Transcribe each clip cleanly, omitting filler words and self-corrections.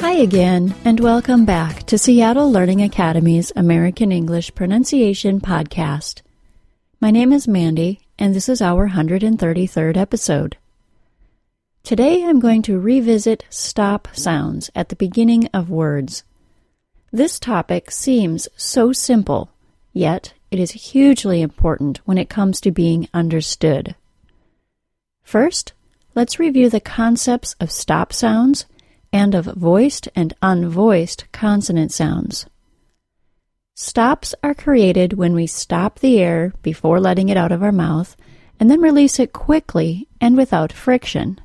Hi again, and welcome back to Seattle Learning Academy's American English Pronunciation Podcast. My name is Mandy, and this is our 133rd episode. Today I'm going to revisit stop sounds at the beginning of words. This topic seems so simple, yet it is hugely important when it comes to being understood. First, let's review the concepts of stop sounds and of voiced and unvoiced consonant sounds. Stops are created when we stop the air before letting it out of our mouth and then release it quickly and without friction.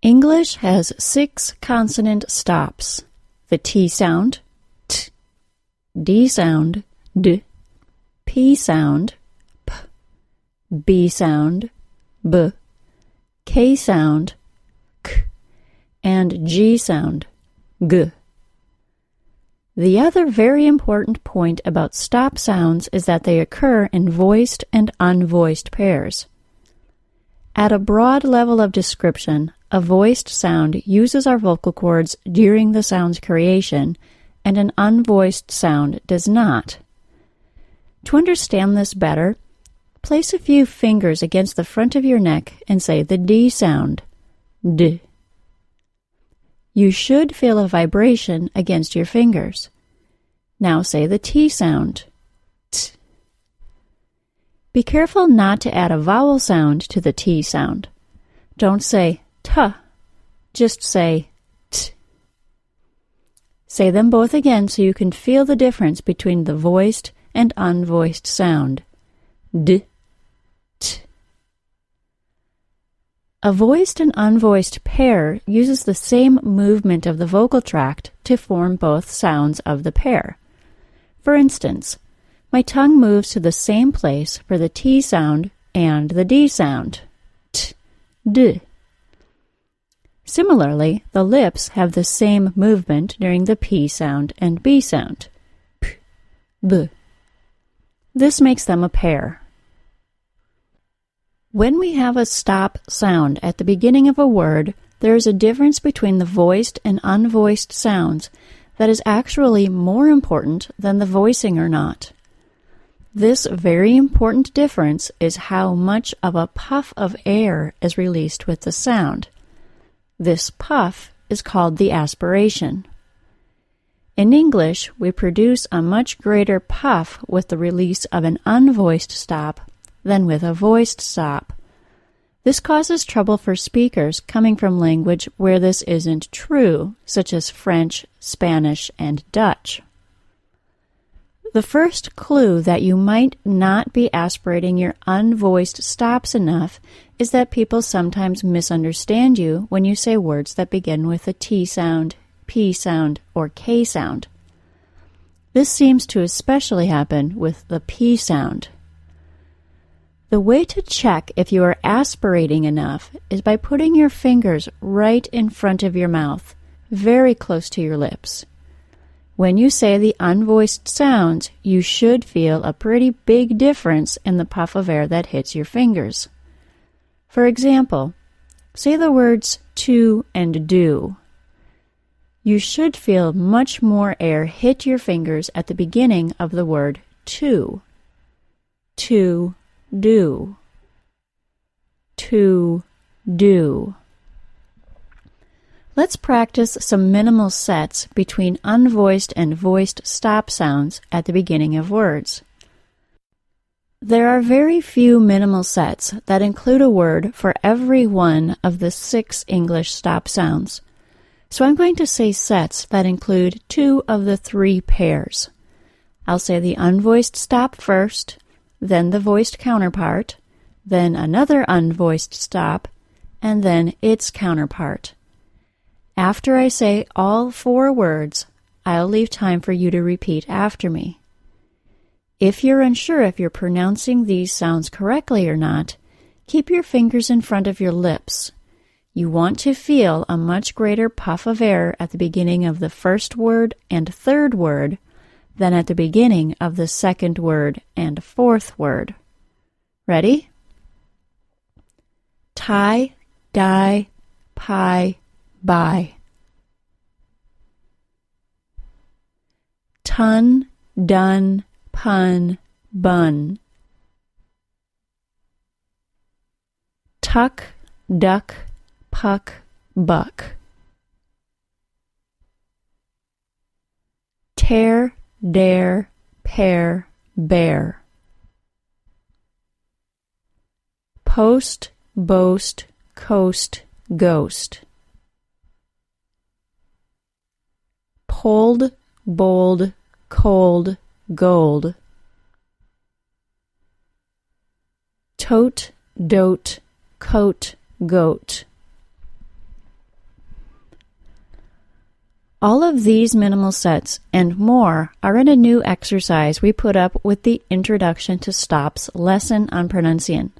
English has 6 consonant stops: the T sound, T, D sound, D, P sound, P, B sound, B, K sound, and G sound, G. The other very important point about stop sounds is that they occur in voiced and unvoiced pairs. At a broad level of description, a voiced sound uses our vocal cords during the sound's creation, and an unvoiced sound does not. To understand this better, place a few fingers against the front of your neck and say the D sound, D. You should feel a vibration against your fingers. Now say the T sound, T. Be careful not to add a vowel sound to the T sound. Don't say T, just say T. Say them both again so you can feel the difference between the voiced and unvoiced sound, D, T. A voiced and unvoiced pair uses the same movement of the vocal tract to form both sounds of the pair. For instance, my tongue moves to the same place for the T sound and the D sound, T, D. Similarly, the lips have the same movement during the P sound and B sound, P, B. This makes them a pair. When we have a stop sound at the beginning of a word, there is a difference between the voiced and unvoiced sounds that is actually more important than the voicing or not. This very important difference is how much of a puff of air is released with the sound. This puff is called the aspiration. In English, we produce a much greater puff with the release of an unvoiced stop than with a voiced stop. This causes trouble for speakers coming from language where this isn't true, such as French, Spanish, and Dutch. The first clue that you might not be aspirating your unvoiced stops enough is that people sometimes misunderstand you when you say words that begin with a T sound, P sound, or K sound. This seems to especially happen with the P sound. The way to check if you are aspirating enough is by putting your fingers right in front of your mouth, very close to your lips. When you say the unvoiced sounds, you should feel a pretty big difference in the puff of air that hits your fingers. For example, say the words to and do. You should feel much more air hit your fingers at the beginning of the word to. To. Do, to do. Let's practice some minimal sets between unvoiced and voiced stop sounds at the beginning of words. There are very few minimal sets that include a word for every one of the 6 English stop sounds. So I'm going to say sets that include 2 of the 3 pairs. I'll say the unvoiced stop first, then the voiced counterpart, then another unvoiced stop, and then its counterpart. After I say all 4 words, I'll leave time for you to repeat after me. If you're unsure if you're pronouncing these sounds correctly or not, keep your fingers in front of your lips. You want to feel a much greater puff of air at the beginning of the first word and third word than at the beginning of the second word and fourth word. Ready? Tie, dye, pie, buy. Ton, dun, pun, bun. Tuck, duck, puck, buck. Tear, dare, pair, bear. Post, boast, coast, ghost. Pold, bold, cold, gold. Tote, dote, coat, goat. All of these minimal sets and more are in a new exercise we put up with the Introduction to Stop's lesson on Pronuncian.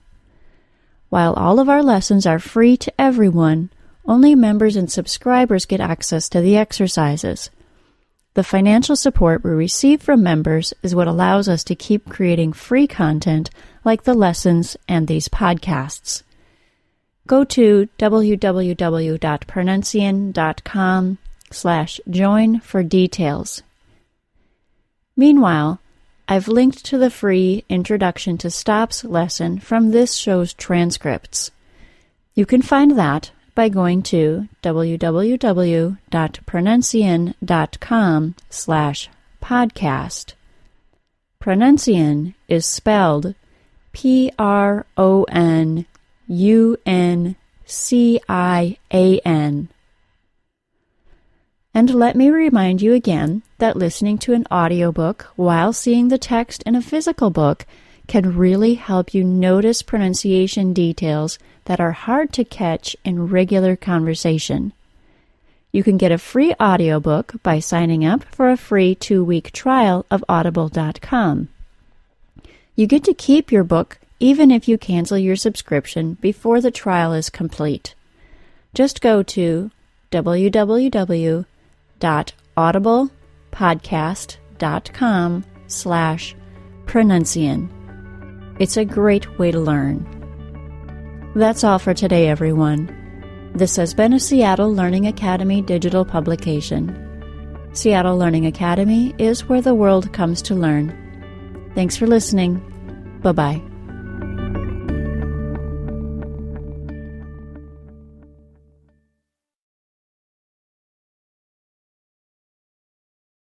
While all of our lessons are free to everyone, only members and subscribers get access to the exercises. The financial support we receive from members is what allows us to keep creating free content like the lessons and these podcasts. Go to www.pronuncian.com/join for details. Meanwhile, I've linked to the free Introduction to Stop's lesson from this show's transcripts. You can find that by going to www.pronuncian.com/podcast. Pronuncian is spelled Pronuncian. And let me remind you again that listening to an audiobook while seeing the text in a physical book can really help you notice pronunciation details that are hard to catch in regular conversation. You can get a free audiobook by signing up for a free 2-week trial of Audible.com. You get to keep your book even if you cancel your subscription before the trial is complete. Just go to www.audiblepodcast.com/pronuncian. It's a great way to learn. That's all for today, everyone. This has been a Seattle Learning Academy digital publication. Seattle Learning Academy is where the world comes to learn. Thanks for listening. Bye-bye.